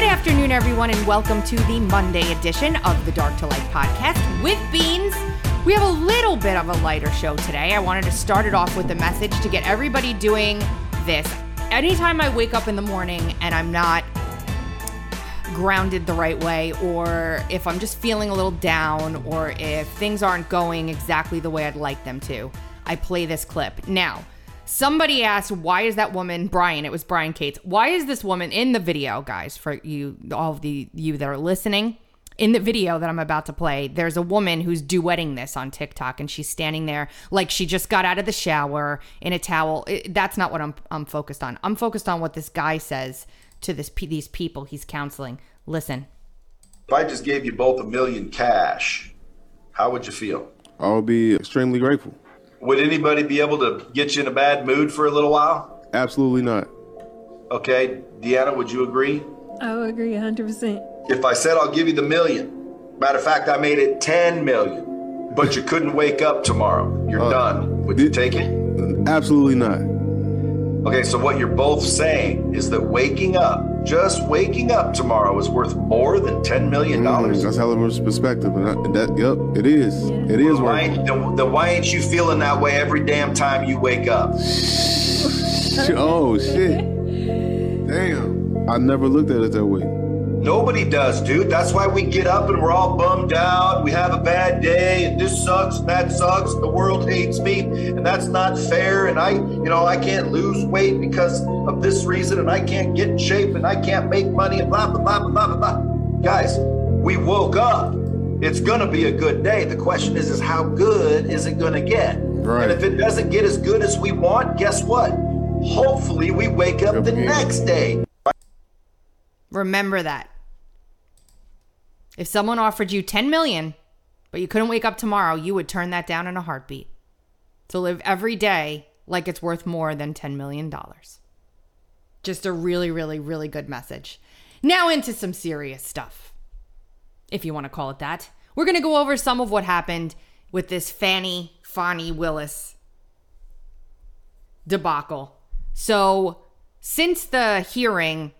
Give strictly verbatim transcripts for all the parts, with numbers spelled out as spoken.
Good afternoon, everyone, and welcome to the Monday edition of the Dark to Light podcast with Beans. We have a little bit of a lighter show today. I wanted to start it off with a message to get everybody doing this. Anytime I wake up in the morning and I'm not grounded the right way, or if I'm just feeling a little down, or if things aren't going exactly the way I'd like them to, I play this clip. Now, somebody asked, why is that woman, Brian, it was Brian Cates, why is this woman in the video, guys, for you, all of the, you that are listening, in the video that I'm about to play, there's a woman who's duetting this on TikTok, and she's standing there like she just got out of the shower in a towel. It, that's not what I'm, I'm focused on. I'm focused on what this guy says to this these people he's counseling. Listen. If I just gave you both a million cash, how would you feel? I would be extremely grateful. Would anybody be able to get you in a bad mood for a little while? Absolutely not. Okay, Deanna, would you agree? I would agree one hundred percent. If I said I'll give you the million, matter of fact, I made it ten million, but you couldn't wake up tomorrow, you're uh, done, would you take it? Absolutely not. Okay, so what you're both saying is that waking up, just waking up tomorrow is worth more than ten million dollars. Mm, that's how it was perspective. And I, that, yep, it is. It is why worth it. Then, then why ain't you feeling that way every damn time you wake up? Oh, shit. Damn. I never looked at it that way. Nobody does, dude. That's why we get up and we're all bummed out. We have a bad day, and this sucks, and that sucks, and the world hates me, and that's not fair, and I, you know, I can't lose weight because of this reason, and I can't get in shape, and I can't make money, and blah, blah, blah, blah, blah, blah. Guys, we woke up. It's gonna be a good day. The question is, is how good is it gonna get? Right. And if it doesn't get as good as we want, guess what? Hopefully we wake up the next day. Remember that. If someone offered you ten million dollars, but you couldn't wake up tomorrow, you would turn that down in a heartbeat. To live every day like it's worth more than ten million dollars. Just a really, really, really good message. Now into some serious stuff, if you want to call it that. We're going to go over some of what happened with this Fani, Fani Willis debacle. So since the hearing,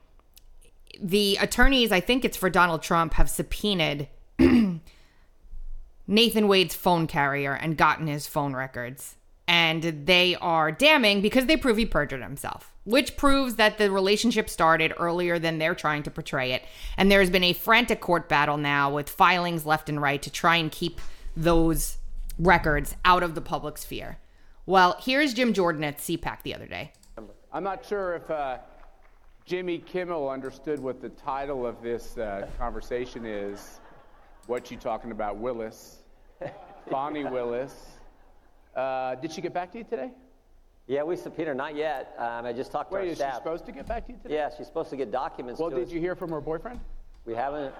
the attorneys, I think it's for Donald Trump, have subpoenaed Nathan Wade's phone carrier and gotten his phone records. And they are damning because they prove he perjured himself, which proves that the relationship started earlier than they're trying to portray it. And there has been a frantic court battle now with filings left and right to try and keep those records out of the public sphere. Well, here's Jim Jordan at CPAC the other day. I'm not sure if... Uh... Jimmy Kimmel understood what the title of this uh, conversation is. What you talking about, Willis? Bonnie Willis. Uh, did she get back to you today? Yeah, we subpoenaed her. Not yet. Um, I just talked to Wait, our staff. Wait, is she supposed to get back to you today? Yeah, she's supposed to get documents. Well, to did us. You hear from her boyfriend? We haven't.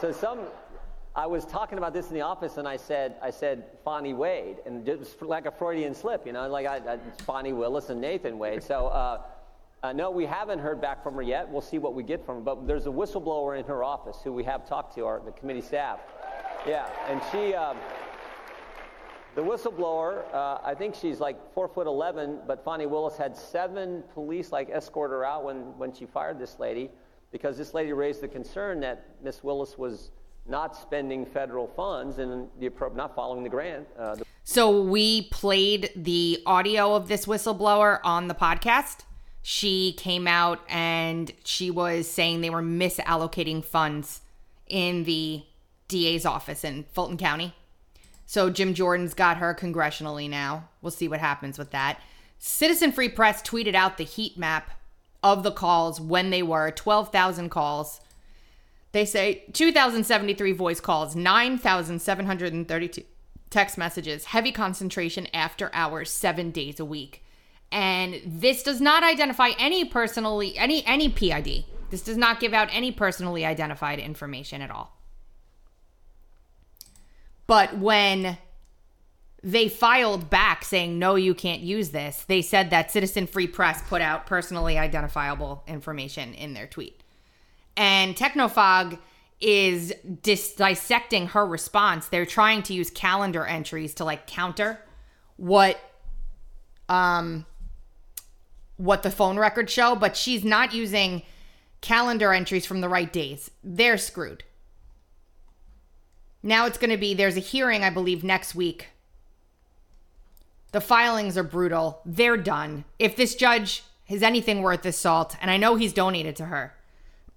So some, I was talking about this in the office, and I said, I said, Fani Wade, and it was like a Freudian slip, you know, like I, I, it's Fani Willis and Nathan Wade. So. Uh, Uh, no, we haven't heard back from her yet. We'll see what we get from her. But there's a whistleblower in her office who we have talked to, our, the committee staff. Yeah, and she, um, the whistleblower, uh, I think she's like four foot eleven, but Fani Willis had seven police like escort her out when, when she fired this lady, because this lady raised the concern that Miss Willis was not spending federal funds and the not following the grant. Uh, the- so we played the audio of this whistleblower on the podcast. She came out and she was saying they were misallocating funds in the D A's office in Fulton County. So Jim Jordan's got her congressionally now. We'll see what happens with that. Citizen Free Press tweeted out the heat map of the calls when they were twelve thousand calls. They say two thousand seventy-three voice calls, nine thousand seven hundred thirty-two text messages, heavy concentration after hours, seven days a week. And this does not identify any personally, any any P I D. This does not give out any personally identified information at all. But when they filed back saying, no, you can't use this, they said that Citizen Free Press put out personally identifiable information in their tweet. And Technofog is dis- dissecting her response. They're trying to use calendar entries to like counter what... um. what the phone records show, but she's not using calendar entries from the right days. They're screwed. Now it's going to be, there's a hearing, I believe, next week. The filings are brutal. They're done. If this judge has anything worth his salt, and I know he's donated to her,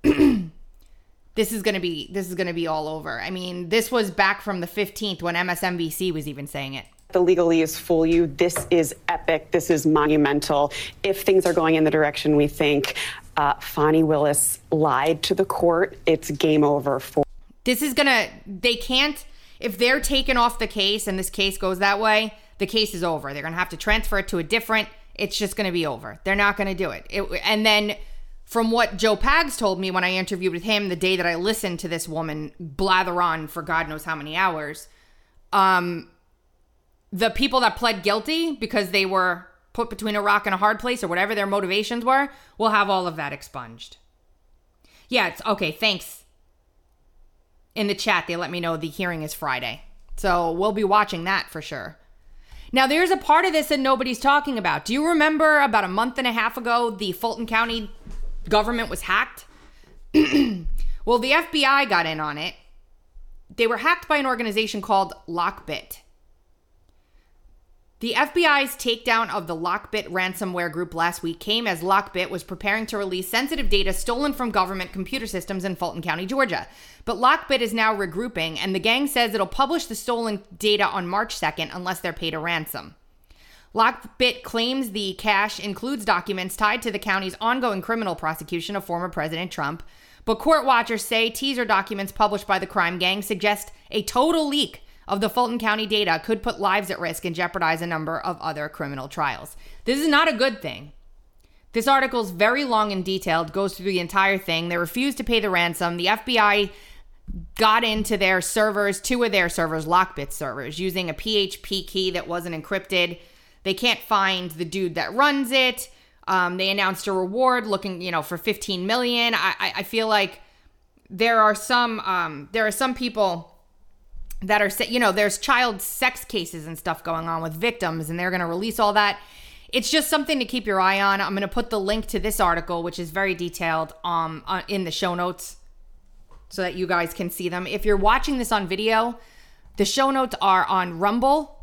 this is going to be, this is going to be all over. I mean, this was back from the fifteenth when M S N B C was even saying it. The legalese fool you. This is epic. This is monumental. If things are going in the direction we think, uh, Fani Willis lied to the court. It's game over for. This is going to, they can't, if they're taken off the case and this case goes that way, the case is over. They're going to have to transfer it to a different, it's just going to be over. They're not going to do it. it. And then from what Joe Pags told me when I interviewed with him the day that I listened to this woman blather on for God knows how many hours, um, the people that pled guilty because they were put between a rock and a hard place or whatever their motivations were, will have all of that expunged. Yeah, it's okay. Thanks. In the chat, they let me know the hearing is Friday. So we'll be watching that for sure. Now, there's a part of this that nobody's talking about. Do you remember about a month and a half ago, the Fulton County government was hacked? Well, the F B I got in on it. They were hacked by an organization called Lockbit. The F B I's takedown of the Lockbit ransomware group last week came as Lockbit was preparing to release sensitive data stolen from government computer systems in Fulton County, Georgia. But Lockbit is now regrouping, and the gang says it'll publish the stolen data on March second unless they're paid a ransom. Lockbit claims the cache includes documents tied to the county's ongoing criminal prosecution of former President Trump, but court watchers say teaser documents published by the crime gang suggest a total leak of the Fulton County data could put lives at risk and jeopardize a number of other criminal trials. This is not a good thing. This article's very long and detailed, goes through the entire thing. They refused to pay the ransom. The F B I got into their servers, two of their servers, Lockbit servers, using a P H P key that wasn't encrypted. They can't find the dude that runs it. Um, they announced a reward looking, you know, for fifteen million dollars. I, I, I feel like there are some, um, there are some people that are, you know, there's child sex cases and stuff going on with victims, and they're going to release all that. It's just something to keep your eye on. I'm going to put the link to this article, which is very detailed, um, in the show notes so that you guys can see them. If you're watching this on video, the show notes are on Rumble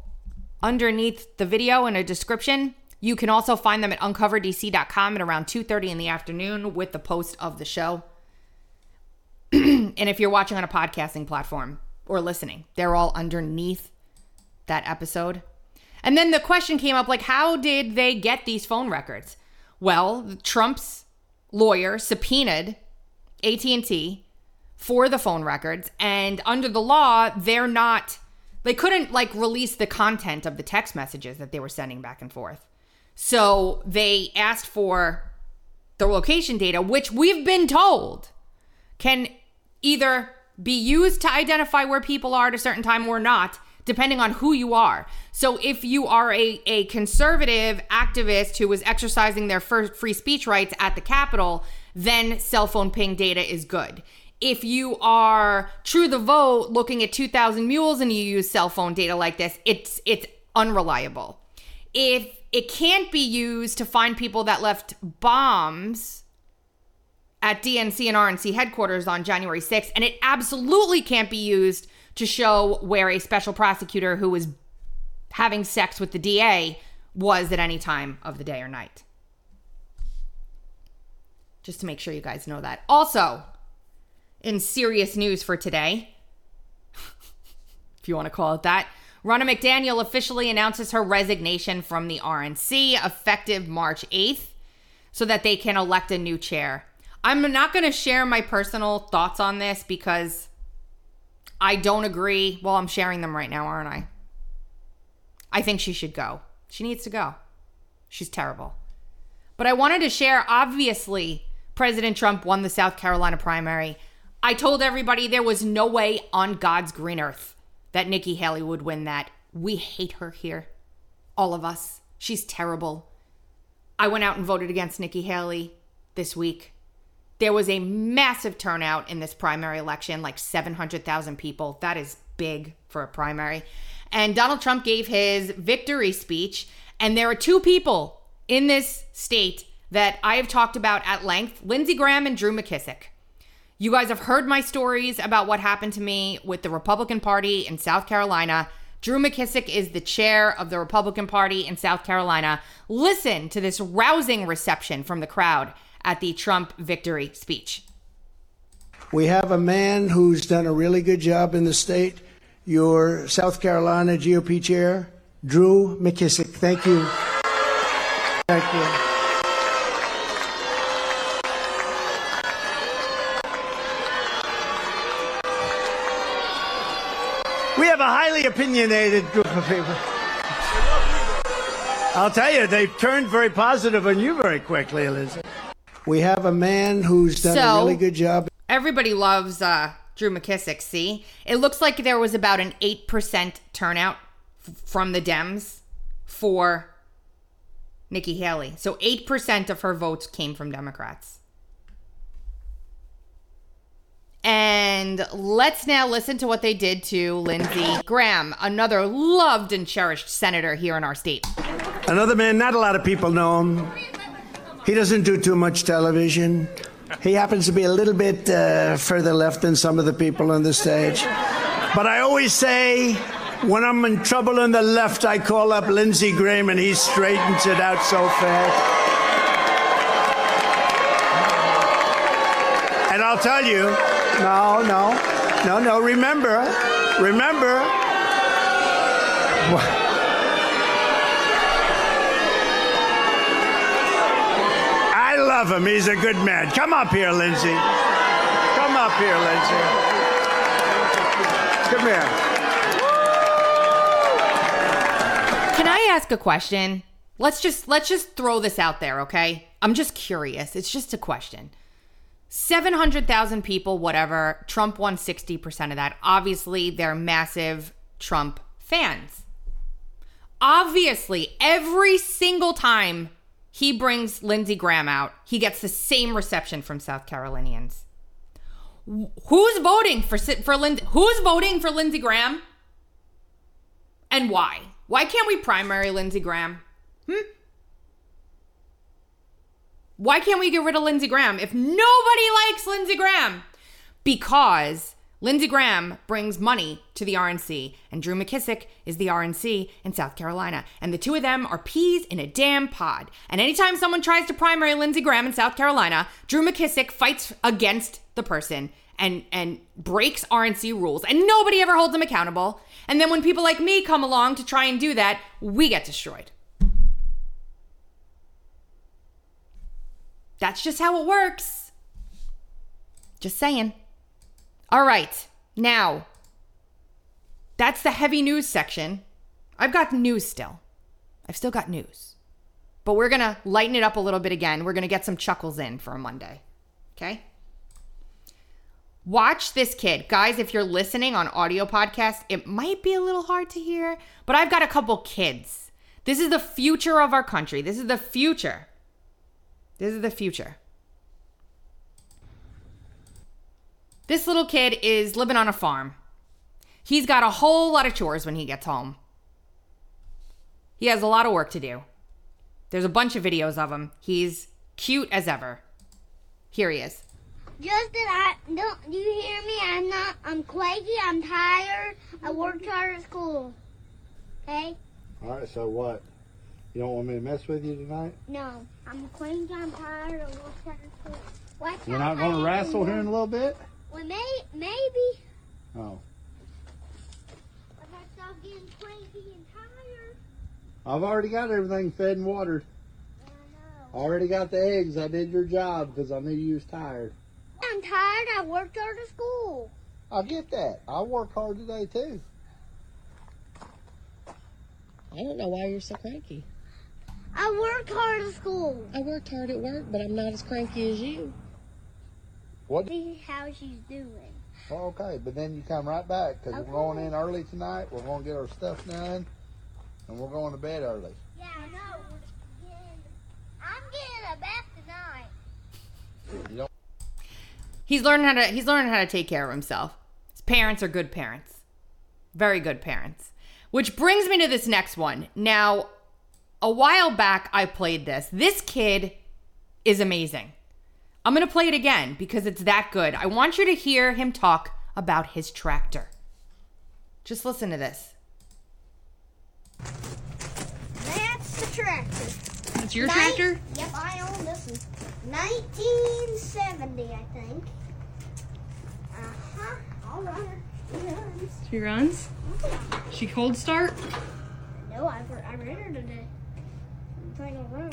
underneath the video in a description. You can also find them at uncover d c dot com at around two thirty in the afternoon with the post of the show. And if you're watching on a podcasting platform, or listening, they're all underneath that episode. And then the question came up, like, how did they get these phone records? Well, Trump's lawyer subpoenaed A T and T for the phone records, and under the law, they're not, they couldn't like release the content of the text messages that they were sending back and forth. So they asked for the location data, which we've been told can either be used to identify where people are at a certain time or not, depending on who you are. So if you are a, a conservative activist who was exercising their first free speech rights at the Capitol, then cell phone ping data is good. If you are True the Vote looking at two thousand mules and you use cell phone data like this, it's it's unreliable. If it can't be used to find people that left bombs at D N C and R N C headquarters on January sixth, and it absolutely can't be used to show where a special prosecutor who was having sex with the D A was at any time of the day or night. Just to make sure you guys know that. Also, in serious news for today, if you want to call it that, Ronna McDaniel officially announces her resignation from the R N C effective March eighth so that they can elect a new chair. I'm not going to share my personal thoughts on this because I don't agree. Well, I'm sharing them right now, aren't I? I think she should go. She needs to go. She's terrible. But I wanted to share, obviously, President Trump won the South Carolina primary. I told everybody there was no way on God's green earth that Nikki Haley would win that. We hate her here. All of us. She's terrible. I went out and voted against Nikki Haley this week. There was a massive turnout in this primary election, like seven hundred thousand people. That is big for a primary. And Donald Trump gave his victory speech. And there are two people in this state that I have talked about at length, Lindsey Graham and Drew McKissick. You guys have heard my stories about what happened to me with the Republican Party in South Carolina. Drew McKissick is the chair of the Republican Party in South Carolina. Listen to this rousing reception from the crowd at the Trump victory speech. We have a man who's done a really good job in the state, your South Carolina G O P chair, Drew McKissick. Thank you. Thank you. We have a highly opinionated group of people. I'll tell you, they've turned very positive on you very quickly, Elizabeth. We have a man who's done so, a really good job. Everybody loves uh, Drew McKissick, see? It looks like there was about an eight percent turnout f- from the Dems for Nikki Haley. So eight percent of her votes came from Democrats. And let's now listen to what they did to Lindsey Graham, another loved and cherished senator here in our state. Another man, not a lot of people know him. He doesn't do too much television. He happens to be a little bit uh, further left than some of the people on the stage. But I always say, when I'm in trouble on the left, I call up Lindsey Graham, and he straightens it out so fast. And I'll tell you, No, no, no, no. Remember, remember. I love him. He's a good man. Come up here, Lindsey. Come up here, Lindsey. Come here. Can I ask a question? Let's just let's just throw this out there, okay? I'm just curious. It's just a question. seven hundred thousand people, whatever. Trump won sixty percent of that. Obviously, they're massive Trump fans. Obviously, every single time he brings Lindsey Graham out, he gets the same reception from South Carolinians. Who's voting for for Lindsey? Who's voting for Lindsey Graham? And why? Why can't we primary Lindsey Graham? Hmm? Why can't we get rid of Lindsey Graham if nobody likes Lindsey Graham? Because Lindsey Graham brings money to the R N C, and Drew McKissick is the R N C in South Carolina. And the two of them are peas in a damn pod. And anytime someone tries to primary Lindsey Graham in South Carolina, Drew McKissick fights against the person and, and breaks R N C rules. And nobody ever holds him accountable. And then when people like me come along to try and do that, we get destroyed. That's just how it works. Just saying. All right. Now, that's the heavy news section. I've got news still. I've still got news. But we're going to lighten it up a little bit again. We're going to get some chuckles in for a Monday. Okay? Watch this kid. Guys, if you're listening on audio podcast, it might be a little hard to hear, but I've got a couple kids. This is the future of our country. This is the future. This is the future. This little kid is living on a farm. He's got a whole lot of chores when he gets home. He has a lot of work to do. There's a bunch of videos of him. He's cute as ever. Here he is. Justin, I don't. You hear me? I'm not. I'm cranky. I'm tired. I worked hard at school. Okay. All right. So what? You don't want me to mess with you tonight? No. I'm clean, I'm tired, I'm going to You're not going to wrestle here in a little bit? Well, may, maybe. Oh. I got stuff getting crazy and tired. I've already got everything fed and watered. I know. Already got the eggs. I did your job because I knew you was tired. I'm tired. I worked hard at school. I get that. I worked hard today, too. I don't know why you're so cranky. I worked hard at school. I worked hard at work, but I'm not as cranky as you. What? See how she's doing. Well, okay, but then you come right back because okay. We're going in early tonight. We're going to get our stuff done, and we're going to bed early. Yeah, I know. We're getting, I'm getting a bath tonight. You don't- he's learning how to. He's learning how to take care of himself. His parents are good parents, very good parents. Which brings me to this next one. Now, a while back, I played this. This kid is amazing. I'm going to play it again because it's that good. I want you to hear him talk about his tractor. Just listen to this. That's the tractor. That's your Nin- tractor? Yep, I own this one. nineteen seventy, I think. Uh-huh. I'll run her. She runs. She runs? Yeah. She cold start? No, I, I ran her today. I'm trying to run.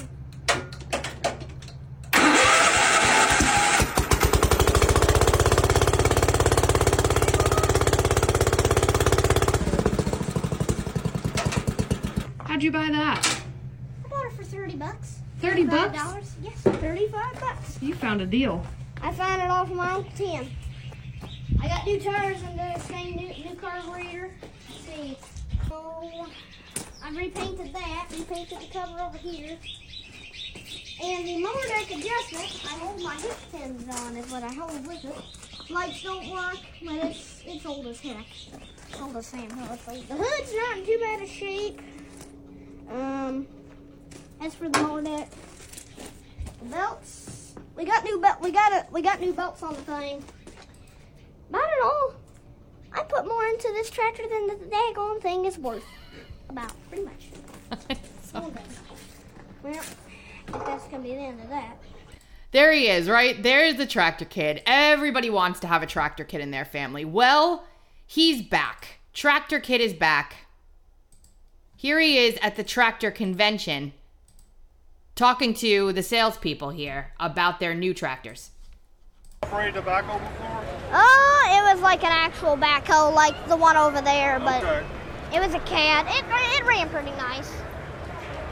How'd you buy that? I bought it for thirty bucks. thirty bucks? Dollars. Yes, thirty-five bucks. You found a deal. I found it off my ten. I got new tires and the same new, new carburetor. Let's see. Oh, I repainted that. Repainted the cover over here. And the motor deck adjustment, I hold my hip pins on is what I hold with it. Lights don't work, but it's, it's old as heck. It's old as Sam. The hood's not in too bad a shape. Um, as for the motor deck, the belts, we got new belt. We got a, we got new belts on the thing. About it all, I put more into this tractor than the daggone thing is worth. About, pretty much. So well, that's going to be the end of that. There he is, right? There's the tractor kid. Everybody wants to have a tractor kid in their family. Well, he's back. Tractor kid is back. Here he is at the tractor convention talking to the salespeople here about their new tractors. Sprayed tobacco before? Oh, it was like an actual backhoe, like the one over there, but okay. It was a Cad. It it ran pretty nice.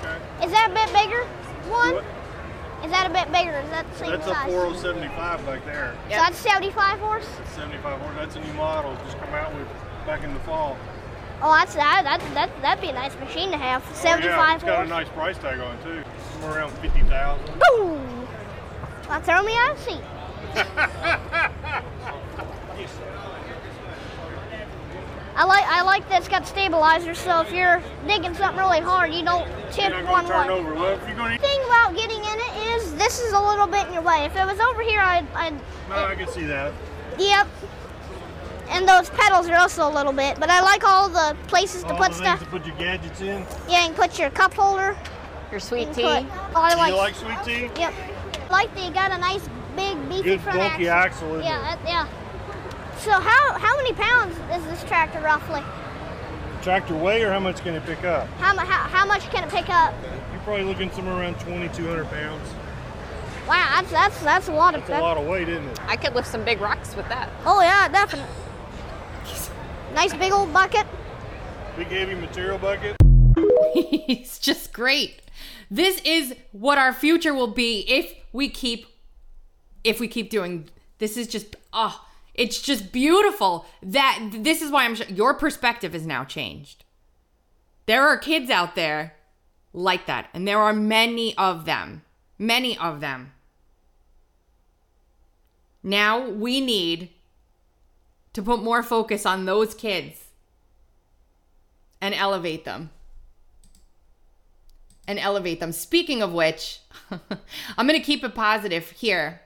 Okay. Is that a bit bigger? One? What? Is that a bit bigger? Is that the same that's size? That's a forty seventy-five back there. Yep. So that's seventy-five horse? That's seventy-five horse. That's a new model. Just come out with back in the fall. Oh, that's that that that that'd be a nice machine to have. seventy-five oh, yeah. It's got horse. A nice price tag on too. Somewhere around fifty thousand. Boom! Well, throw me out of the seat. I like I like that it's got stabilizers, so if you're digging something really hard, you don't tip one way. The thing about getting in it is this is a little bit in your way. If it was over here, I'd... I'd no, it, I can see that. Yep. And those pedals are also a little bit, but I like all the places all to put stuff. To put your gadgets in? Yeah, you can put your cup holder. Your sweet tea. Put, I like, you like sweet tea? Yep. I like that you got a nice... big, beefy good front axle. axle isn't yeah, it? Uh, yeah. So how how many pounds is this tractor roughly? The tractor weigh, or how much can it pick up? How, how how much can it pick up? You're probably looking somewhere around twenty-two hundred pounds. Wow, that's that's that's a lot that's of. That's a lot of weight, isn't it? I could lift some big rocks with that. Oh yeah, definitely. Nice big old bucket. Big heavy material bucket. He's just great. This is what our future will be if we keep. If we keep doing, this is just, oh, it's just beautiful that this is why I'm sure your perspective is now changed. There are kids out there like that. And there are many of them, many of them. Now we need to put more focus on those kids and elevate them. And elevate them. Speaking of which, I'm going to keep it positive here.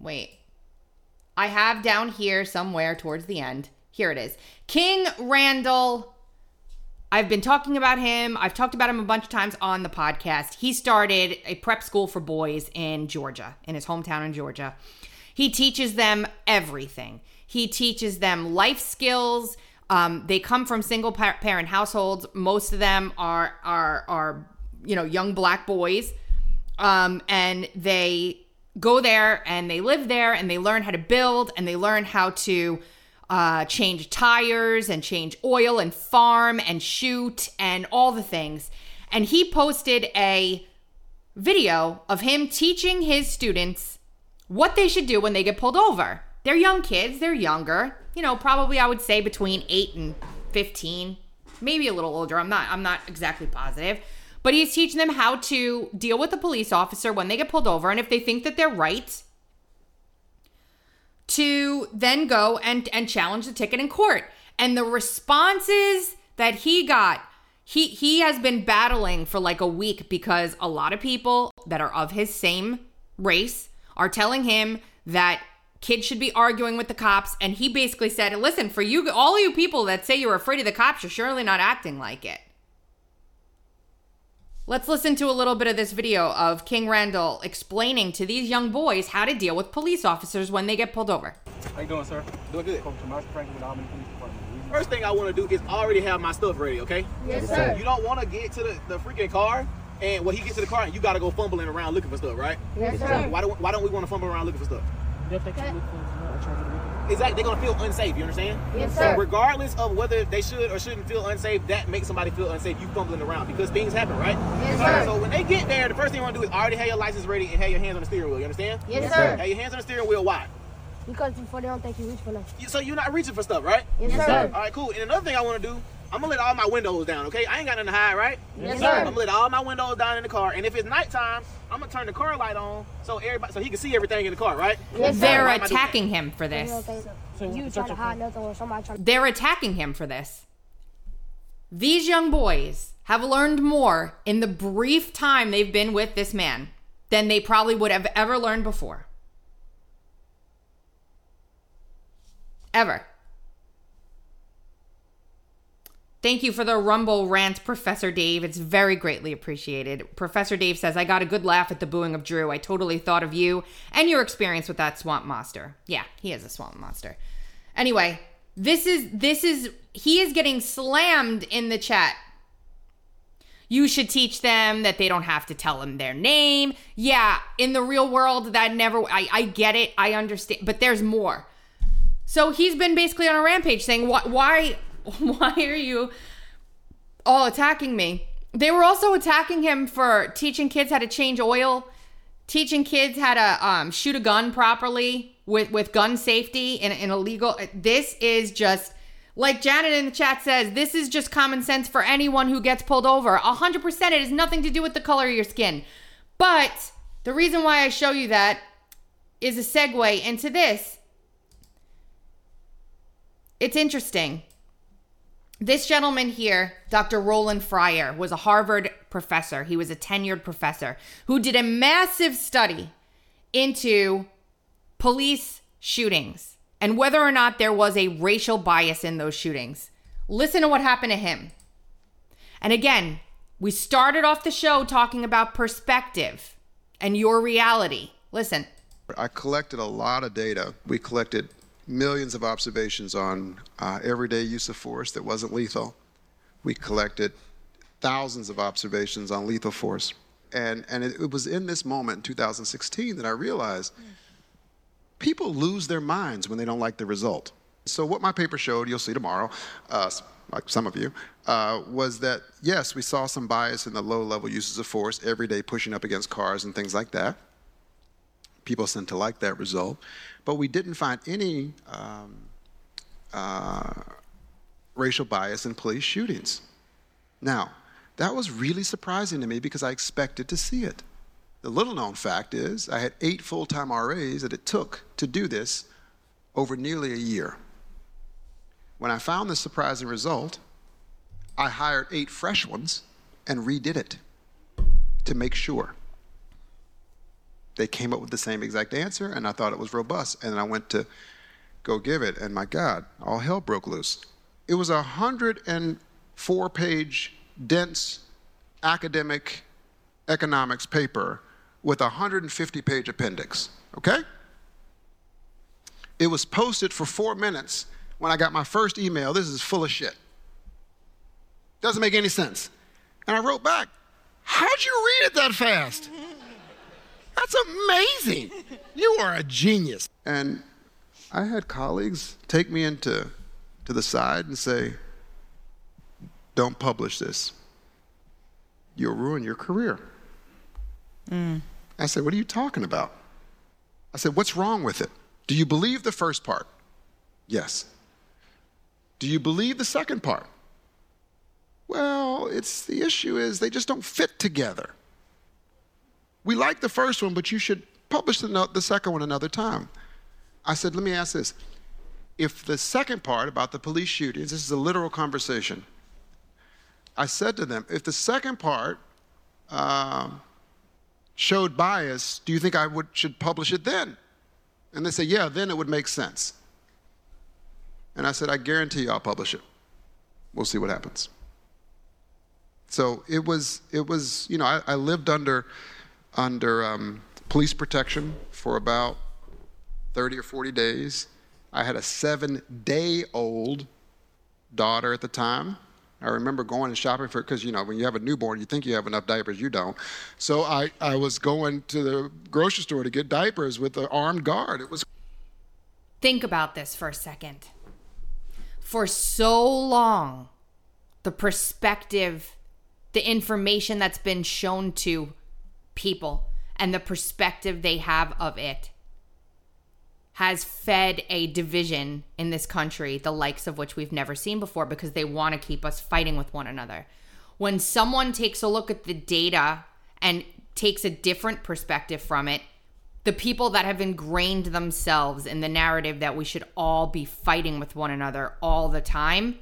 Wait, I have down here somewhere towards the end. Here it is. King Randall. I've been talking about him. I've talked about him a bunch of times on the podcast. He started a prep school for boys in Georgia, in his hometown in Georgia. He teaches them everything. He teaches them life skills. Um, they come from single par- parent households. Most of them are, are, are, you know, young black boys. Um, and they... go there and they live there and they learn how to build and they learn how to uh, change tires and change oil and farm and shoot and all the things. And he posted a video of him teaching his students what they should do when they get pulled over. They're young kids, they're younger, you know, probably I would say between eight and fifteen, maybe a little older. I'm not, I'm not exactly positive. But he's teaching them how to deal with a police officer when they get pulled over. And if they think that they're right, to then go and, and challenge the ticket in court. And the responses that he got, he, he has been battling for like a week because a lot of people that are of his same race are telling him that kids should be arguing with the cops. And he basically said, listen, for you, all you people that say you're afraid of the cops, you're surely not acting like it. Let's listen to a little bit of this video of King Randall explaining to these young boys how to deal with police officers when they get pulled over. How you doing, sir? Doing good. First thing I want to do is already have my stuff ready, okay? Yes, sir. You don't want to get to the, the freaking car, and when he gets to the car, you got to go fumbling around looking for stuff, right? Yes, sir. Why don't, why don't we want to fumble around looking for stuff? Exactly. They're going to feel unsafe, you understand? Yes, sir. So regardless of whether they should or shouldn't feel unsafe, that makes somebody feel unsafe, you fumbling around, because things happen, right? Yes, sir. So when they get there, the first thing you want to do is already have your license ready and have your hands on the steering wheel, you understand? Yes, sir. Have your hands on the steering wheel, why? Because before they don't think you reach for nothing. So you're not reaching for stuff, right? Yes, yes sir. All right, cool. And another thing I want to do, I'm going to let all my windows down, okay? I ain't got nothing to hide, right? Yes, yes sir. I'm going to let all my windows down in the car. And if it's nighttime, I'm going to turn the car light on so everybody, so he can see everything in the car, right? Yes, They're sir. attacking him for this. So you try to hide nothing or somebody trying to... They're attacking him for this. These young boys have learned more in the brief time they've been with this man than they probably would have ever learned before. Ever. Thank you for the Rumble rant, Professor Dave. It's very greatly appreciated. Professor Dave says, I got a good laugh at the booing of Drew. I totally thought of you and your experience with that swamp monster. Yeah, he is a swamp monster. Anyway, this is, this is, he is getting slammed in the chat. You should teach them that they don't have to tell them their name. Yeah, in the real world, that never, I, I get it. I understand, but there's more. So he's been basically on a rampage saying, why, why, why are you all attacking me? They were also attacking him for teaching kids how to change oil, teaching kids how to um, shoot a gun properly with, with gun safety and, and illegal. This is just, like Janet in the chat says, this is just common sense for anyone who gets pulled over. one hundred percent it has nothing to do with the color of your skin. But the reason why I show you that is a segue into this. It's interesting. This gentleman here, Doctor Roland Fryer, was a Harvard professor. He was a tenured professor who did a massive study into police shootings and whether or not there was a racial bias in those shootings. Listen to what happened to him. And again, we started off the show talking about perspective and your reality. Listen. I collected a lot of data. We collected millions of observations on uh, everyday use of force that wasn't lethal. We collected thousands of observations on lethal force. And, and it, it was in this moment in two thousand sixteen that I realized people lose their minds when they don't like the result. So what my paper showed, you'll see tomorrow, uh, like some of you, uh, was that, yes, we saw some bias in the low-level uses of force, everyday pushing up against cars and things like that. People seem to like that result. But we didn't find any um, uh, racial bias in police shootings. Now, that was really surprising to me because I expected to see it. The little known fact is I had eight full-time R As that it took to do this over nearly a year. When I found this surprising result, I hired eight fresh ones and redid it to make sure. They came up with the same exact answer, and I thought it was robust. And then I went to go give it, and my God, all hell broke loose. It was a one hundred four page, dense, academic economics paper with a one hundred fifty page appendix, okay? It was posted for four minutes when I got my first email. This is full of shit. Doesn't make any sense. And I wrote back, how'd you read it that fast? That's amazing. You are a genius. And I had colleagues take me into to the side and say, don't publish this. You'll ruin your career. Mm. I said, what are you talking about? I said, what's wrong with it? Do you believe the first part? Yes. Do you believe the second part? Well, it's the issue is they just don't fit together. We like the first one, but you should publish the, the second one another time. I said, let me ask this. If the second part about the police shootings, this is a literal conversation. I said to them, if the second part um, showed bias, do you think I would, should publish it then? And they say, yeah, then it would make sense. And I said, I guarantee you I'll publish it. We'll see what happens. So it was, it was, you know, I, I lived under, under um, police protection for about thirty or forty days. I had a seven-day-old daughter at the time. I remember going and shopping for it because, you know, when you have a newborn, you think you have enough diapers. You don't. So I, I was going to the grocery store to get diapers with an armed guard. It was. Think about this for a second. For so long, the perspective, the information that's been shown to people and the perspective they have of it has fed a division in this country, the likes of which we've never seen before, because they want to keep us fighting with one another. When someone takes a look at the data and takes a different perspective from it, the people that have ingrained themselves in the narrative that we should all be fighting with one another all the time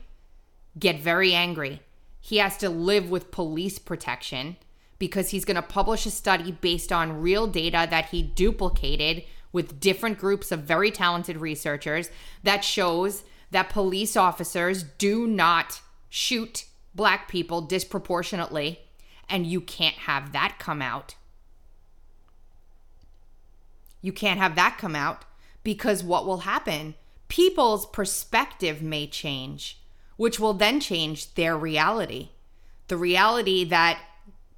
get very angry. He has to live with police protection because he's going to publish a study based on real data that he duplicated with different groups of very talented researchers that shows that police officers do not shoot black people disproportionately, and you can't have that come out. You can't have that come out because what will happen? People's perspective may change, which will then change their reality. The reality that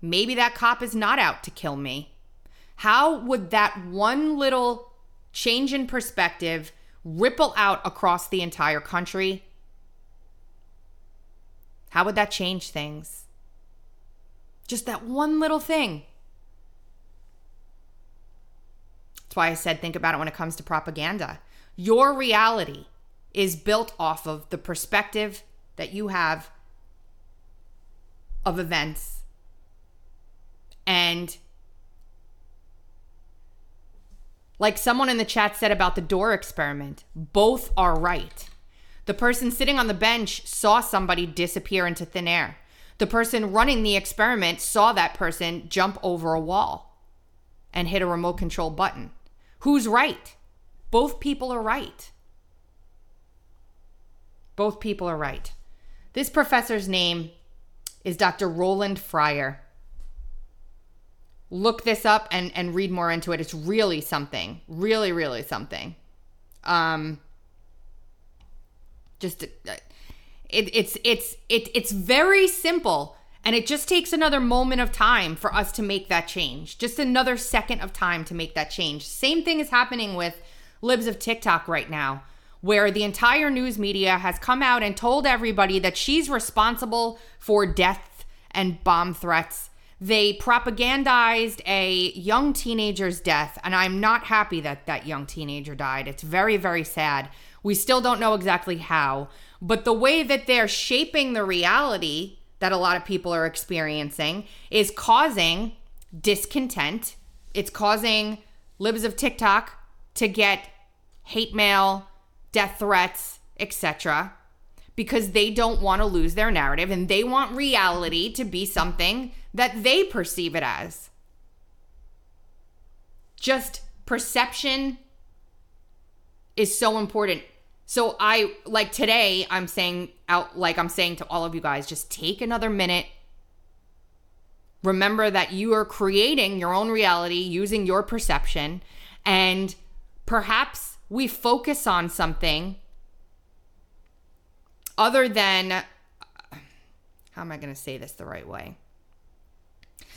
maybe that cop is not out to kill me. How would that one little change in perspective ripple out across the entire country? How would that change things? Just that one little thing. That's why I said think about it when it comes to propaganda. Your reality is built off of the perspective that you have of events. And like someone in the chat said about the door experiment, both are right. The person sitting on the bench saw somebody disappear into thin air. The person running the experiment saw that person jump over a wall and hit a remote control button. Who's right? Both people are right. Both people are right. This professor's name is Doctor Roland Fryer. Look this up and, and read more into it. It's really something. Really, really something. Um, just it, it's it's it it's very simple, and it just takes another moment of time for us to make that change. Just another second of time to make that change. Same thing is happening with Libs of TikTok right now, where the entire news media has come out and told everybody that she's responsible for death and bomb threats. They propagandized a young teenager's death, and I'm not happy that that young teenager died. It's very, very sad. We still don't know exactly how, but the way that they're shaping the reality that a lot of people are experiencing is causing discontent. It's causing Libs of TikTok to get hate mail, death threats, et cetera, because they don't want to lose their narrative, and they want reality to be something that they perceive it as. Just perception is so important. So I, like today, I'm saying out, like I'm saying to all of you guys, just take another minute. Remember that you are creating your own reality using your perception, and perhaps we focus on something other than, how am I going to say this the right way?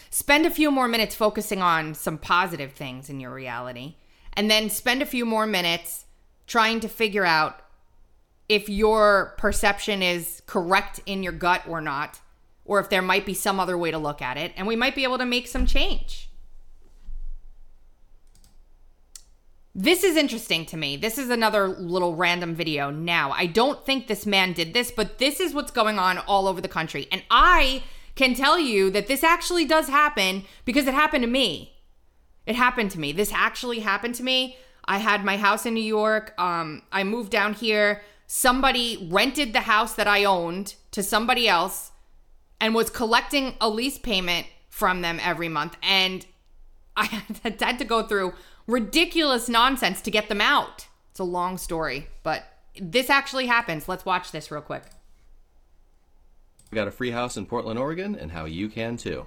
Spend a few more minutes focusing on some positive things in your reality, and then spend a few more minutes trying to figure out if your perception is correct in your gut or not, or if there might be some other way to look at it, and we might be able to make some change. This is interesting to me. This is another little random video now. I don't think this man did this, but this is what's going on all over the country. And I can tell you that this actually does happen because it happened to me. It happened to me. This actually happened to me. I had my house in New York. Um, I moved down here. Somebody rented the house that I owned to somebody else and was collecting a lease payment from them every month. And I had to go through ridiculous nonsense to get them out. It's a long story, but this actually happens. Let's watch this real quick. We got a free house in Portland, Oregon, and how you can too.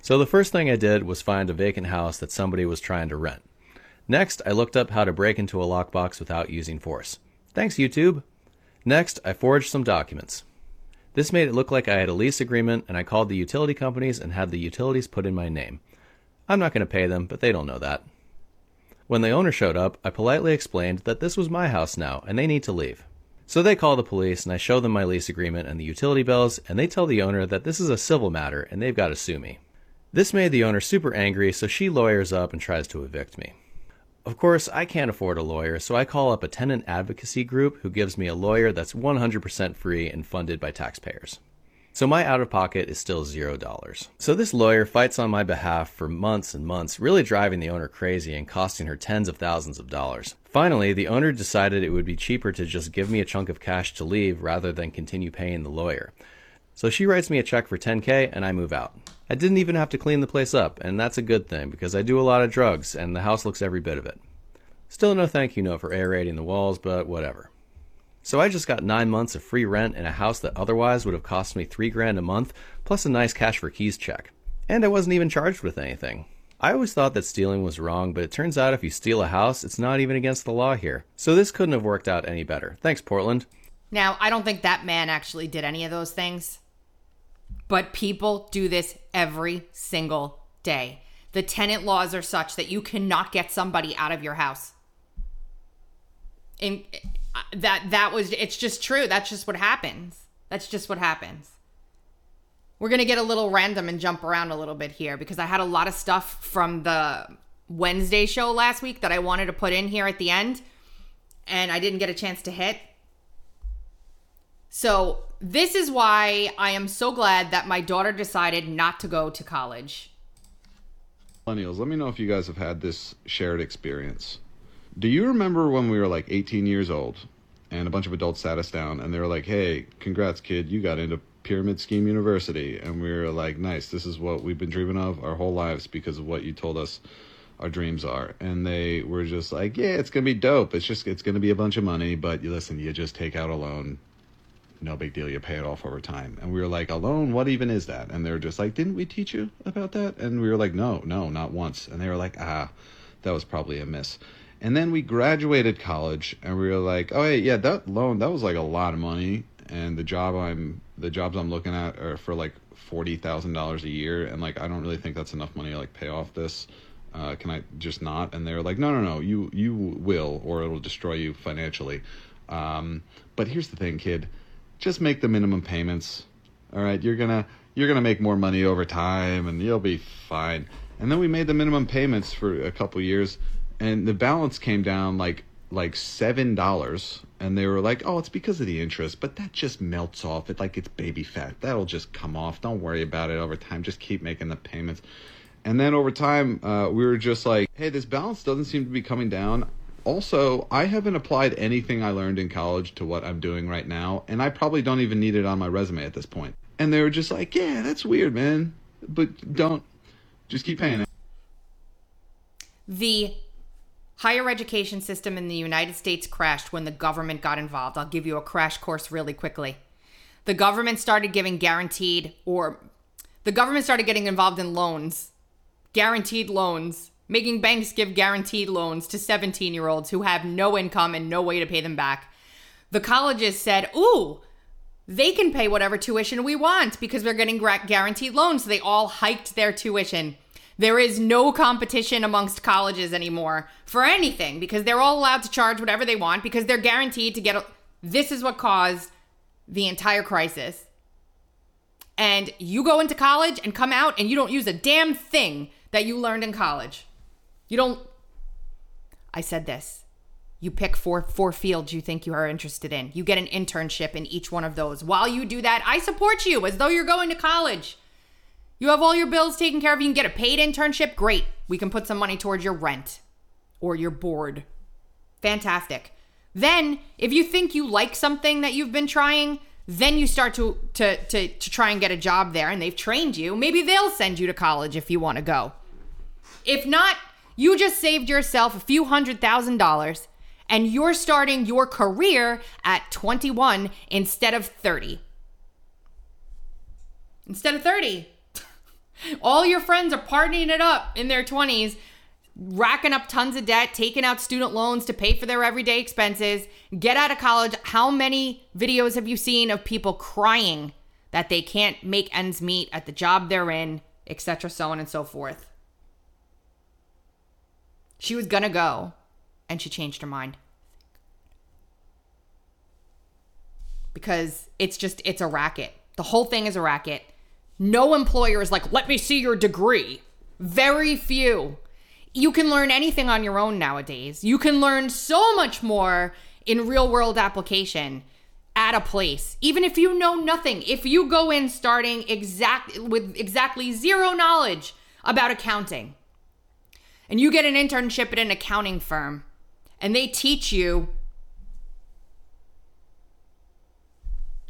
So the first thing I did was find a vacant house that somebody was trying to rent. Next, I looked up how to break into a lockbox without using force. Thanks, YouTube. Next, I forged some documents. This made it look like I had a lease agreement, and I called the utility companies and had the utilities put in my name. I'm not going to pay them, but they don't know that. When the owner showed up, I politely explained that this was my house now, and they need to leave. So they call the police, and I show them my lease agreement and the utility bills, and they tell the owner that this is a civil matter, and they've got to sue me. This made the owner super angry, so she lawyers up and tries to evict me. Of course, I can't afford a lawyer, so I call up a tenant advocacy group who gives me a lawyer that's one hundred percent free and funded by taxpayers. So my out-of-pocket is still zero dollars. So this lawyer fights on my behalf for months and months, really driving the owner crazy and costing her tens of thousands of dollars. Finally, the owner decided it would be cheaper to just give me a chunk of cash to leave rather than continue paying the lawyer. So she writes me a check for ten K and I move out. I didn't even have to clean the place up, and that's a good thing because I do a lot of drugs and the house looks every bit of it. Still no thank you note for aerating the walls, but whatever. So I just got nine months of free rent in a house that otherwise would have cost me three grand a month, plus a nice cash for keys check. And I wasn't even charged with anything. I always thought that stealing was wrong, but it turns out if you steal a house, it's not even against the law here. So this couldn't have worked out any better. Thanks, Portland. Now, I don't think that man actually did any of those things. But people do this every single day. The tenant laws are such that you cannot get somebody out of your house. And that that was, it's just true. That's just what happens. That's just what happens. We're going to get a little random and jump around a little bit here because I had a lot of stuff from the Wednesday show last week that I wanted to put in here at the end and I didn't get a chance to hit. So this is why I am so glad that my daughter decided not to go to college. Millennials, let me know if you guys have had this shared experience. Do you remember when we were like eighteen years old and a bunch of adults sat us down and they were like, hey, congrats, kid, you got into pyramid scheme university? And we were like, nice, this is what we've been dreaming of our whole lives because of what you told us our dreams are. And they were just like, yeah, it's gonna be dope, it's just it's gonna be a bunch of money, but you listen, you just take out a loan, no big deal, you pay it off over time. And we were like, a loan, what even is that? And they were just like, didn't we teach you about that? And we were like, no, no, not once. And they were like, ah, that was probably a miss. And then we graduated college and we were like, oh hey, yeah, that loan, that was like a lot of money, and the job I'm the jobs I'm looking at are for like forty thousand dollars a year, and like, I don't really think that's enough money to like pay off this. Uh, can I just not? And they're like, no, no, no, you, you will, or it'll destroy you financially. Um, but here's the thing, kid, just make the minimum payments. All right. You're going to, you're going to make more money over time and you'll be fine. And then we made the minimum payments for a couple years and the balance came down like, like seven dollars, and they were like, oh, it's because of the interest, but that just melts off, it like it's baby fat, that'll just come off, don't worry about it over time, just keep making the payments. And then over time uh we were just like, hey, this balance doesn't seem to be coming down. Also, I haven't applied anything I learned in college to what I'm doing right now, and I probably don't even need it on my resume at this point. And they were just like, yeah, that's weird, man, but don't, just keep paying it. The higher education system in the United States crashed when the government got involved. I'll give you a crash course really quickly. The government started giving guaranteed, or the government started getting involved in loans, guaranteed loans, making banks give guaranteed loans to seventeen-year-olds who have no income and no way to pay them back. The colleges said, ooh, they can pay whatever tuition we want because we're getting guaranteed loans. So they all hiked their tuition. There is no competition amongst colleges anymore for anything because they're all allowed to charge whatever they want because they're guaranteed to get a- this is what caused the entire crisis. And you go into college and come out and you don't use a damn thing that you learned in college. You don't, I said this, you pick four, four fields you think you are interested in. You get an internship in each one of those. While you do that, I support you as though you're going to college. You have all your bills taken care of. You can get a paid internship. Great. We can put some money towards your rent or your board. Fantastic. Then if you think you like something that you've been trying, then you start to, to, to, to try and get a job there and they've trained you. Maybe they'll send you to college if you want to go. If not, you just saved yourself a few hundred thousand dollars and you're starting your career at twenty-one instead of thirty. Instead of thirty. All your friends are partying it up in their twenties, racking up tons of debt, taking out student loans to pay for their everyday expenses. Get out of college. How many videos have you seen of people crying that they can't make ends meet at the job they're in, et cetera, so on and so forth? She was gonna go, and she changed her mind. Because it's just, it's a racket. The whole thing is a racket. No employer is like, let me see your degree. Very few. You can learn anything on your own nowadays. You can learn so much more in real world application at a place. Even if you know nothing, if you go in starting exact with exactly zero knowledge about accounting and you get an internship at an accounting firm and they teach you,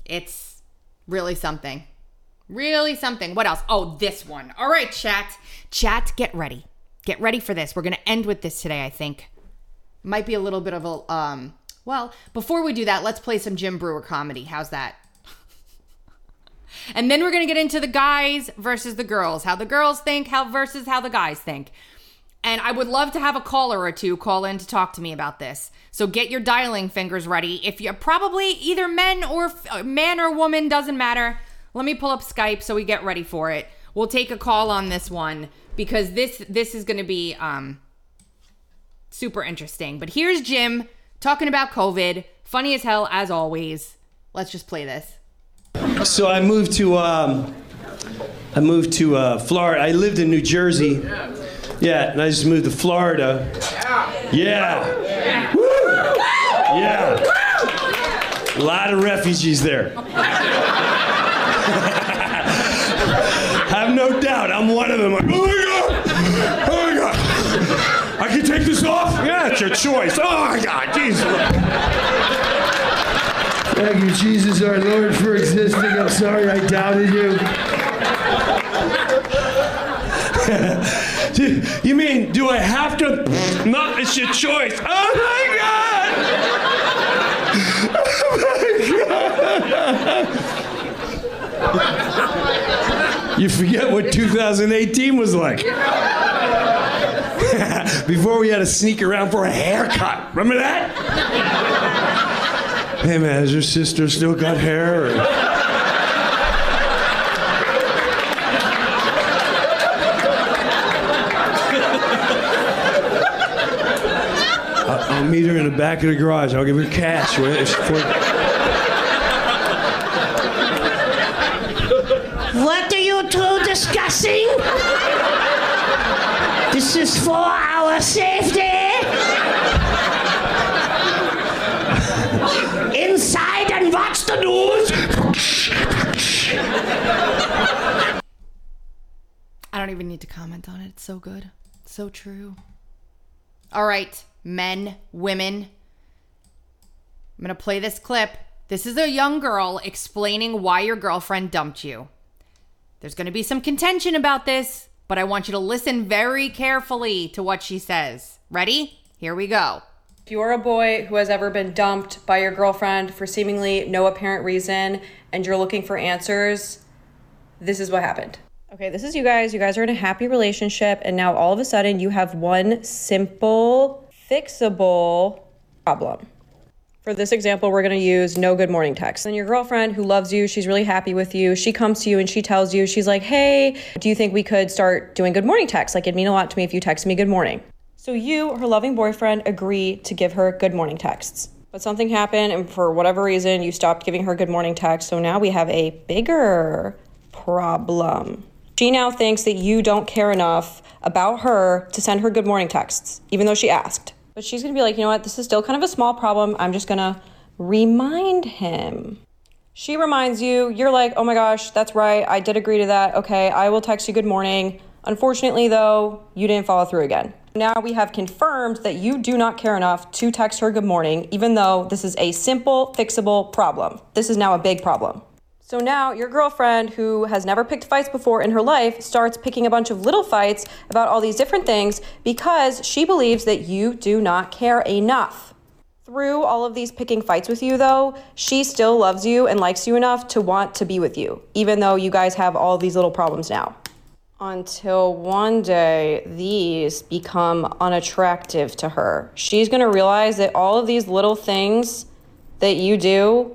it's really something. Really something. What else? Oh, this one. All right, chat. Chat, get ready. Get ready for this. We're going to end with this today, I think. Might be a little bit of a... um. Well, before we do that, let's play some Jim Brewer comedy. How's that? And then we're going to get into the guys versus the girls. How the girls think how versus how the guys think. And I would love to have a caller or two call in to talk to me about this. So get your dialing fingers ready. If you're probably either men or... Man or woman, doesn't matter. Let me pull up Skype so we get ready for it. We'll take a call on this one because this this is going to be um, super interesting. But here's Jim talking about COVID. Funny as hell, as always. Let's just play this. So I moved to um, I moved to uh, Florida. I lived in New Jersey. Yeah, and I just moved to Florida. Yeah. Yeah. Yeah. Woo. Yeah. Woo. A lot of refugees there. I have no doubt. I'm one of them. Like, oh my God! Oh my God! I can take this off? Yeah, it's your choice. Oh my God! Jesus! Thank you, Jesus, our Lord, for existing. I'm sorry I doubted you. You mean, do I have to? Not. It's your choice. Oh my God! Oh my God! You forget what two thousand eighteen was like. Before we had to sneak around for a haircut. Remember that? Hey man, has your sister still got hair? Or... I'll, I'll meet her in the back of the garage. I'll give her cash. Right? If she for- What are you two discussing? This is for our safety. Inside and watch the news. I don't even need to comment on it. It's so good. It's so true. All right, men, women. I'm going to play this clip. This is a young girl explaining why your girlfriend dumped you. There's going to be some contention about this, but I want you to listen very carefully to what she says. Ready? Here we go. If you're a boy who has ever been dumped by your girlfriend for seemingly no apparent reason and you're looking for answers, this is what happened. Okay, this is you guys. You guys are in a happy relationship, and now all of a sudden you have one simple, fixable problem. For this example, we're going to use no good morning text. And your girlfriend who loves you, she's really happy with you. She comes to you and she tells you, she's like, hey, do you think we could start doing good morning texts? Like, it'd mean a lot to me if you text me good morning. So you, her loving boyfriend, agree to give her good morning texts. But something happened, and for whatever reason, you stopped giving her good morning texts. So now we have a bigger problem. She now thinks that you don't care enough about her to send her good morning texts, even though she asked. But she's going to be like, you know what, this is still kind of a small problem. I'm just going to remind him. She reminds you. You're like, oh my gosh, that's right. I did agree to that. Okay, I will text you good morning. Unfortunately, though, you didn't follow through again. Now we have confirmed that you do not care enough to text her good morning, even though this is a simple, fixable problem. This is now a big problem. So now your girlfriend, who has never picked fights before in her life, starts picking a bunch of little fights about all these different things because she believes that you do not care enough. Through all of these picking fights with you, though, she still loves you and likes you enough to want to be with you, even though you guys have all these little problems now. Until one day, these become unattractive to her. She's gonna realize that all of these little things that you do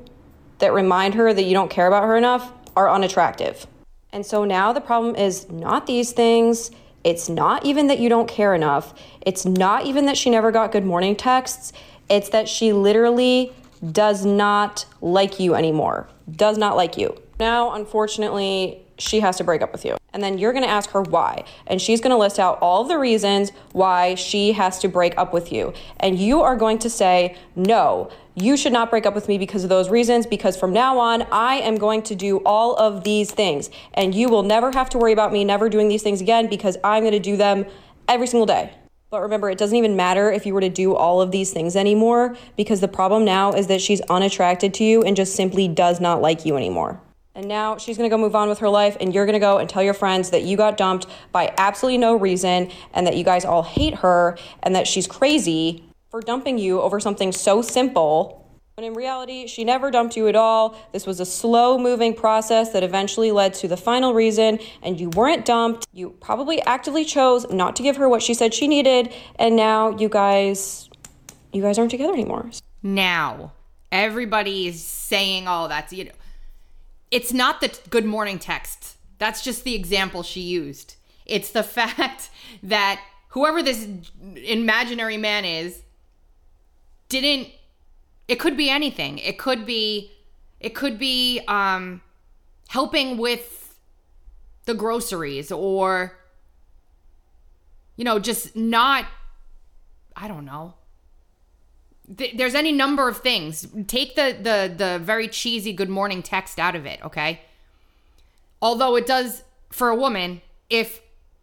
that remind her that you don't care about her enough are unattractive. And so now the problem is not these things. It's not even that you don't care enough. It's not even that she never got good morning texts. It's that she literally does not like you anymore. Does not like you. Now, unfortunately, she has to break up with you. And then you're gonna ask her why. And she's gonna list out all the reasons why she has to break up with you. And you are going to say, no, you should not break up with me because of those reasons, because from now on, I am going to do all of these things. And you will never have to worry about me never doing these things again because I'm gonna do them every single day. But remember, it doesn't even matter if you were to do all of these things anymore, because the problem now is that she's unattracted to you and just simply does not like you anymore. And now she's gonna go move on with her life, and you're gonna go and tell your friends that you got dumped by absolutely no reason, and that you guys all hate her, and that she's crazy for dumping you over something so simple. When in reality, she never dumped you at all. This was a slow-moving process that eventually led to the final reason, and you weren't dumped. You probably actively chose not to give her what she said she needed, and now you guys, you guys aren't together anymore. Now, everybody is saying all that, you know. It's not the good morning text. That's just the example she used. It's the fact that whoever this imaginary man is didn't, it could be anything. It could be, it could be um, helping with the groceries, or, you know, just not, I don't know. There's any number of things. Take the, the the very cheesy good morning text out of it, okay? Although it does, for a woman, if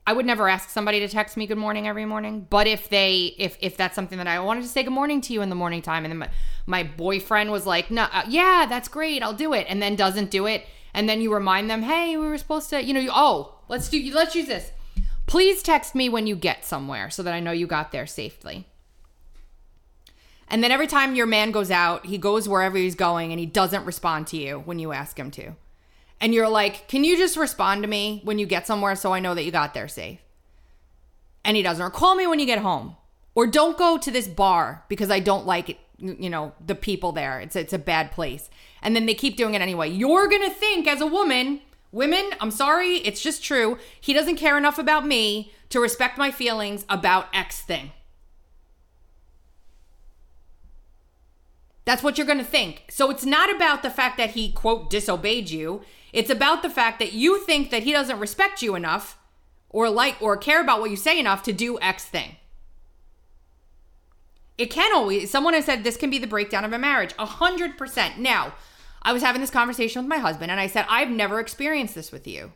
I would never ask somebody to text me good morning every morning, but if they if if that's something that I wanted to say good morning to you in the morning time, and then my, my boyfriend was like, no, uh, yeah, that's great, I'll do it, and then doesn't do it, and then you remind them, hey, we were supposed to, you know, you, oh, let's do let's use this. Please text me when you get somewhere so that I know you got there safely. And then every time your man goes out, he goes wherever he's going and he doesn't respond to you when you ask him to. And you're like, can you just respond to me when you get somewhere so I know that you got there safe? And he doesn't. Or call me when you get home. Or don't go to this bar because I don't like it, you know, the people there. It's, it's a bad place. And then they keep doing it anyway. You're going to think as a woman, women, I'm sorry, it's just true. He doesn't care enough about me to respect my feelings about X thing. That's what you're going to think. So it's not about the fact that he, quote, disobeyed you. It's about the fact that you think that he doesn't respect you enough or like or care about what you say enough to do X thing. It can always, someone has said this can be the breakdown of a marriage, one hundred percent. Now, I was having this conversation with my husband and I said, I've never experienced this with you.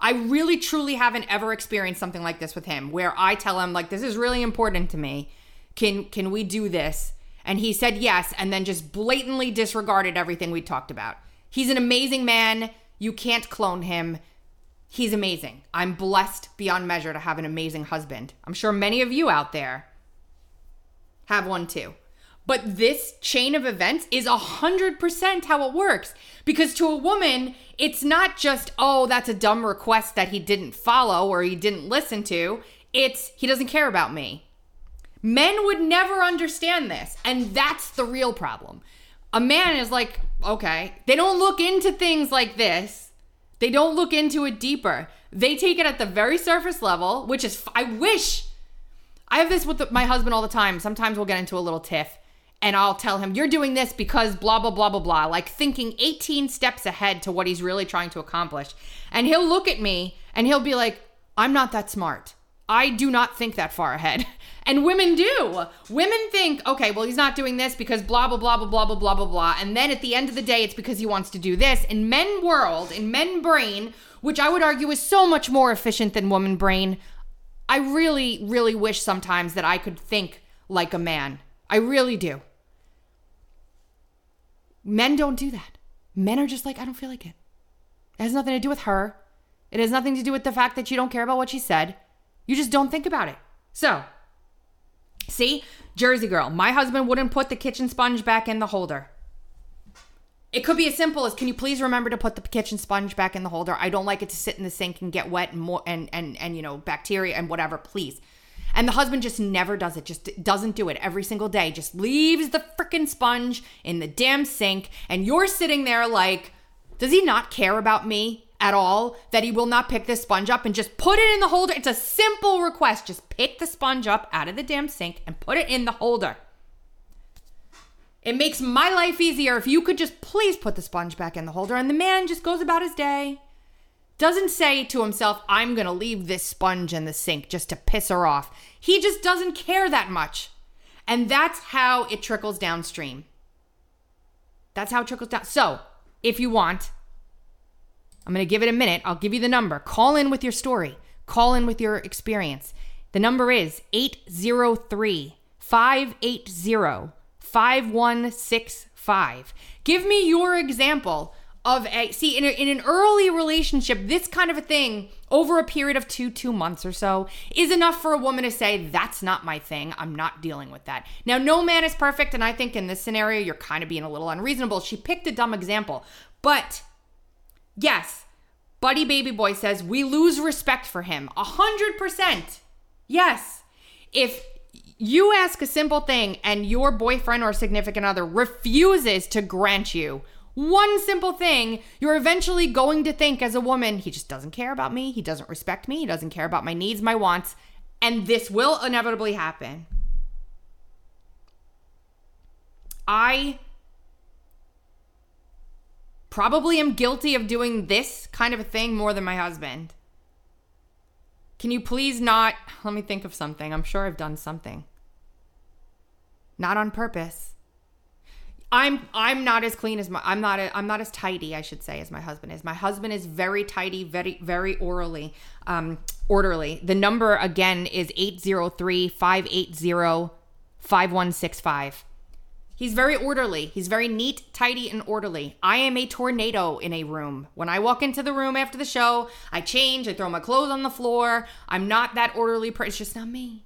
I really, truly haven't ever experienced something like this with him where I tell him, like, this is really important to me. Can, can we do this? And he said yes, and then just blatantly disregarded everything we talked about. He's an amazing man. You can't clone him. He's amazing. I'm blessed beyond measure to have an amazing husband. I'm sure many of you out there have one too. But this chain of events is one hundred percent how it works. Because to a woman, it's not just, oh, that's a dumb request that he didn't follow or he didn't listen to. It's, he doesn't care about me. Men would never understand this, and that's the real problem. A man is like, okay, they don't look into things like this. They don't look into it deeper. They take it at the very surface level, which is, I wish, I have this with the, my husband all the time. Sometimes we'll get into a little tiff, and I'll tell him, you're doing this because blah, blah, blah, blah, blah, like thinking eighteen steps ahead to what he's really trying to accomplish. And he'll look at me, and he'll be like, I'm not that smart. I do not think that far ahead. And women do. Women think, okay, well, he's not doing this because blah, blah, blah, blah, blah, blah, blah, blah, blah. And then at the end of the day, it's because he wants to do this. In men world, in men brain, which I would argue is so much more efficient than woman brain, I really, really wish sometimes that I could think like a man. I really do. Men don't do that. Men are just like, I don't feel like it. It has nothing to do with her. It has nothing to do with the fact that you don't care about what she said. You just don't think about it. So, see, Jersey girl, my husband wouldn't put the kitchen sponge back in the holder. It could be as simple as, can you please remember to put the kitchen sponge back in the holder? I don't like it to sit in the sink and get wet and more, and, and, and, you know, bacteria and whatever, please. And the husband just never does it, just doesn't do it every single day, just leaves the freaking sponge in the damn sink. And you're sitting there like, does he not care about me at all that he will not pick this sponge up and just put it in the holder? It's a simple request. Just pick the sponge up out of the damn sink and put it in the holder. It makes my life easier if you could just please put the sponge back in the holder. And the man just goes about his day. Doesn't say to himself, I'm going to leave this sponge in the sink just to piss her off. He just doesn't care that much. And that's how it trickles downstream. That's how it trickles down. So if you want, I'm going to give it a minute. I'll give you the number. Call in with your story. Call in with your experience. The number is eight zero three, five eight zero, five one six five. Give me your example of a, see, in, a, in an early relationship, this kind of a thing over a period of two, two months or so is enough for a woman to say, that's not my thing. I'm not dealing with that. Now, no man is perfect. And I think in this scenario, you're kind of being a little unreasonable. She picked a dumb example, but yes, Buddy Baby Boy says we lose respect for him. A hundred percent. Yes. If you ask a simple thing and your boyfriend or significant other refuses to grant you one simple thing, you're eventually going to think as a woman, he just doesn't care about me. He doesn't respect me. He doesn't care about my needs, my wants. And this will inevitably happen. I... probably am guilty of doing this kind of a thing more than my husband. Can you please not, let me think of something. I'm sure I've done something. Not on purpose. I'm I'm not as clean as my, I'm not a, I'm not as tidy, I should say, as my husband is. My husband is very tidy, very, very orally, um, orderly. The number again is eight zero three, five eight zero, five one six five. He's very orderly. He's very neat, tidy, and orderly. I am a tornado in a room. When I walk into the room after the show, I change, I throw my clothes on the floor. I'm not that orderly person. It's just not me.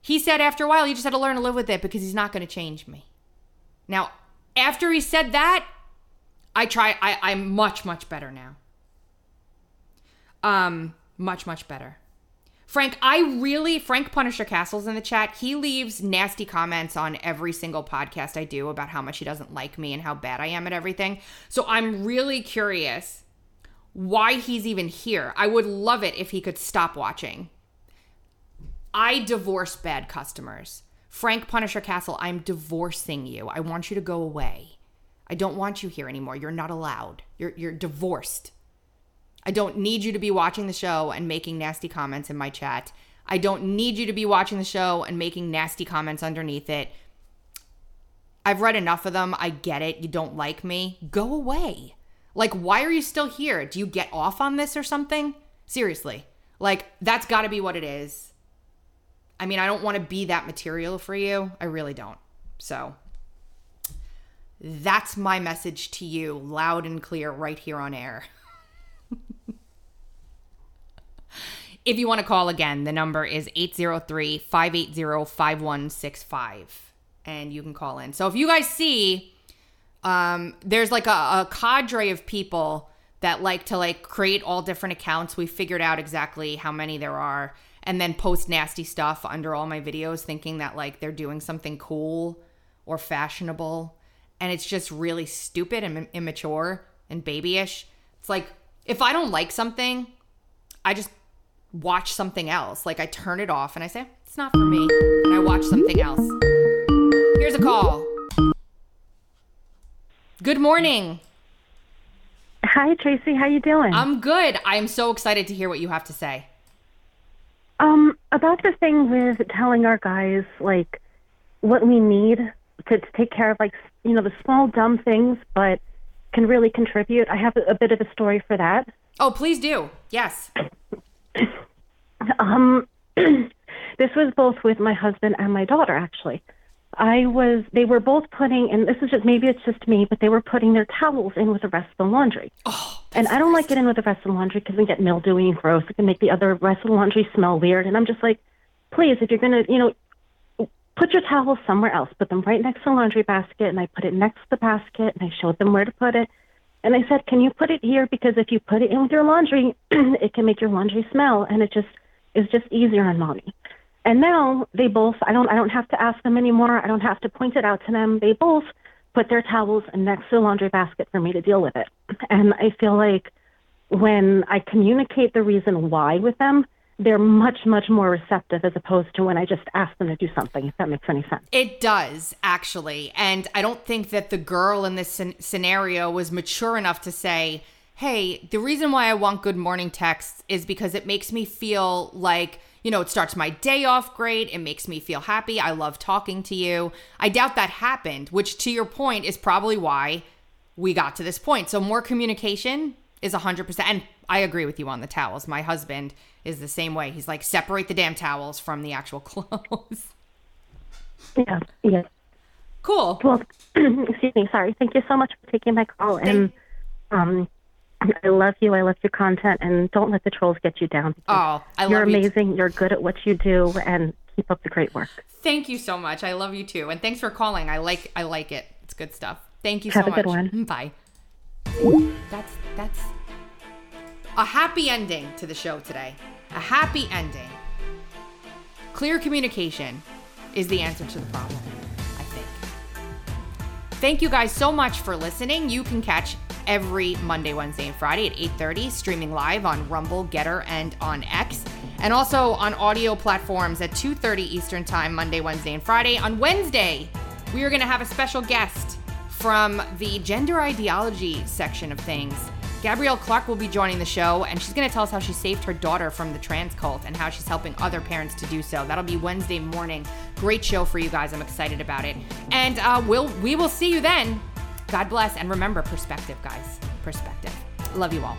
He said after a while, you just had to learn to live with it because he's not going to change me. Now, after he said that, I try, I, I'm much, much better now. Um, much, much better. Frank, I really, Frank Punisher Castle's in the chat. He leaves nasty comments on every single podcast I do about how much he doesn't like me and how bad I am at everything. So I'm really curious why he's even here. I would love it if he could stop watching. I divorce bad customers. Frank Punisher Castle, I'm divorcing you. I want you to go away. I don't want you here anymore. You're not allowed. You're you're divorced. I don't need you to be watching the show and making nasty comments in my chat. I don't need you to be watching the show and making nasty comments underneath it. I've read enough of them. I get it. You don't like me. Go away. Like, why are you still here? Do you get off on this or something? Seriously. Like, that's got to be what it is. I mean, I don't want to be that material for you. I really don't. So that's my message to you, loud and clear, right here on air. If you want to call again, the number is eight zero three, five eight zero, five one six five, and you can call in. So if you guys see, um, there's like a, a cadre of people that like to like create all different accounts. We figured out exactly how many there are and then post nasty stuff under all my videos thinking that like they're doing something cool or fashionable. And it's just really stupid and immature and babyish. It's like, if I don't like something, I just watch something else. Like I turn it off and I say, it's not for me. And I watch something else. Here's a call. Good morning. Hi, Tracy. How you doing? I'm good. I'm so excited to hear what you have to say. Um, about the thing with telling our guys, like, what we need to, to take care of, like, you know, the small dumb things, but can really contribute. I have a, a bit of a story for that. Oh, please do. Yes. Um, this was both with my husband and my daughter, actually. I was, they were both putting, and this is just, maybe it's just me, but they were putting their towels in with the rest of the laundry. Oh, and I don't like it in with the rest of the laundry because it can get mildewy and gross. It can make the other rest of the laundry smell weird. And I'm just like, please, if you're going to, you know, put your towels somewhere else. Put them right next to the laundry basket. And I put it next to the basket, and I showed them where to put it. And I said, can you put it here? Because if you put it in with your laundry, it can make your laundry smell. And it just is just easier on mommy. And now they both, I don't I don't have to ask them anymore. I don't have to point it out to them. They both put their towels next to the laundry basket for me to deal with it. And I feel like when I communicate the reason why with them, they're much, much more receptive as opposed to when I just ask them to do something, if that makes any sense. It does, actually. And I don't think that the girl in this scenario was mature enough to say, hey, the reason why I want good morning texts is because it makes me feel like, you know, it starts my day off great. It makes me feel happy. I love talking to you. I doubt that happened, which to your point is probably why we got to this point. So more communication is one hundred percent. And I agree with you on the towels. My husband is the same way. He's like, separate the damn towels from the actual clothes. Yeah, yeah. Cool. Well, excuse me. Sorry. Thank you so much for taking my call. And um, I love you. I love your content. And don't let the trolls get you down. Oh, I love you. You're amazing. You're good at what you do. And keep up the great work. Thank you so much. I love you too. And thanks for calling. I like I like it. It's good stuff. Thank you so much. Have a good one. Bye. That's that's a happy ending to the show today. A happy ending. Clear communication is the answer to the problem, I think. Thank you guys so much for listening. You can catch every Monday, Wednesday, and Friday at eight thirty, streaming live on Rumble, Getter, and on X. And also on audio platforms at two thirty Eastern Time, Monday, Wednesday, and Friday. On Wednesday, we are going to have a special guest from the gender ideology section of things. Gabrielle Clark will be joining the show, and she's going to tell us how she saved her daughter from the trans cult and how she's helping other parents to do so. That'll be Wednesday morning. Great show for you guys. I'm excited about it. And uh, we'll, we will see you then. God bless. And remember, perspective, guys. Perspective. Love you all.